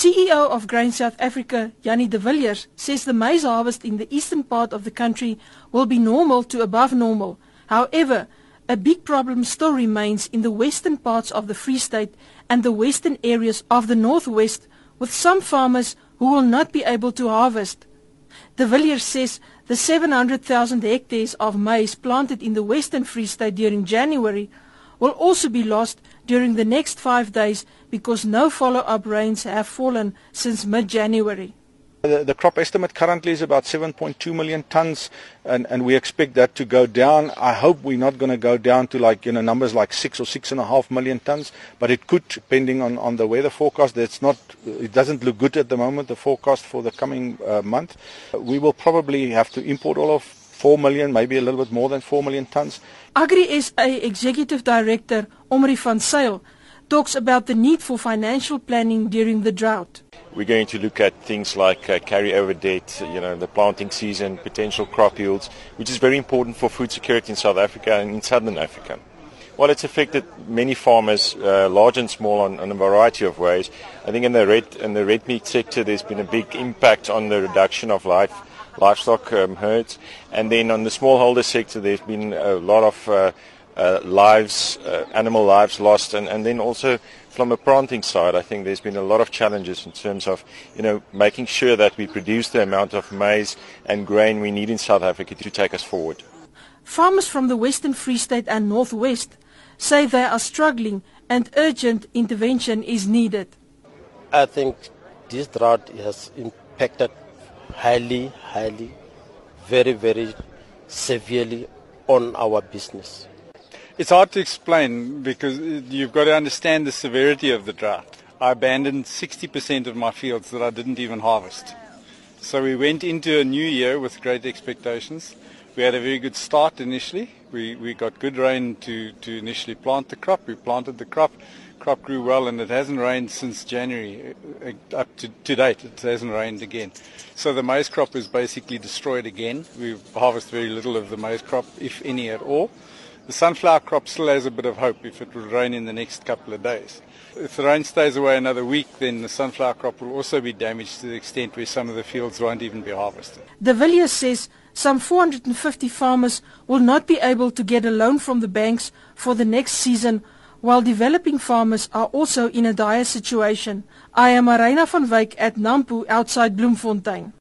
CEO of Grain South Africa, Jannie de Villiers, says the maize harvest in the eastern part of the country will be normal to above normal. However, a big problem still remains in the western parts of the Free State and the western areas of the northwest, with some farmers who will not be able to harvest. De Villiers says the 700,000 hectares of maize planted in the western Free State during January will also be lost during the next 5 days because no follow-up rains have fallen since mid-January. The crop estimate currently is about 7.2 million tons, and we expect that to go down. I hope we're not going to go down to numbers like 6 or 6.5 million tons, but it could, depending on the weather forecast. It doesn't look good at the moment, the forecast for the coming month. We will probably have to import all of 4 million, maybe a little bit more than 4 million tons. Agri SA Executive Director Omri van Zyl talks about the need for financial planning during the drought. We're going to look at things like carryover debt, the planting season, potential crop yields, which is very important for food security in South Africa and in Southern Africa. While it's affected many farmers, large and small, on a variety of ways, I think in the red meat sector there's been a big impact on the reduction of livestock herds, and then on the smallholder sector there's been a lot of animal lives lost, and then also from a planting side, I think there's been a lot of challenges in terms of making sure that we produce the amount of maize and grain we need in South Africa to take us forward. Farmers from the Western Free State and Northwest say they are struggling and urgent intervention is needed. I think this drought has impacted highly, very, very severely on our business. It's hard to explain because you've got to understand the severity of the drought. I abandoned 60% of my fields that I didn't even harvest. So we went into a new year with great expectations. We had a very good start initially. We got good rain to initially plant the crop. We planted the crop. Crop grew well, and it hasn't rained since January. Up to date, it hasn't rained again. So the maize crop is basically destroyed again. We harvest very little of the maize crop, if any at all. The sunflower crop still has a bit of hope if it will rain in the next couple of days. If the rain stays away another week, then the sunflower crop will also be damaged to the extent where some of the fields won't even be harvested. De Villiers says some 450 farmers will not be able to get a loan from the banks for the next season, while developing farmers are also in a dire situation. I am Maryna van Wyk at Nampo outside Bloemfontein.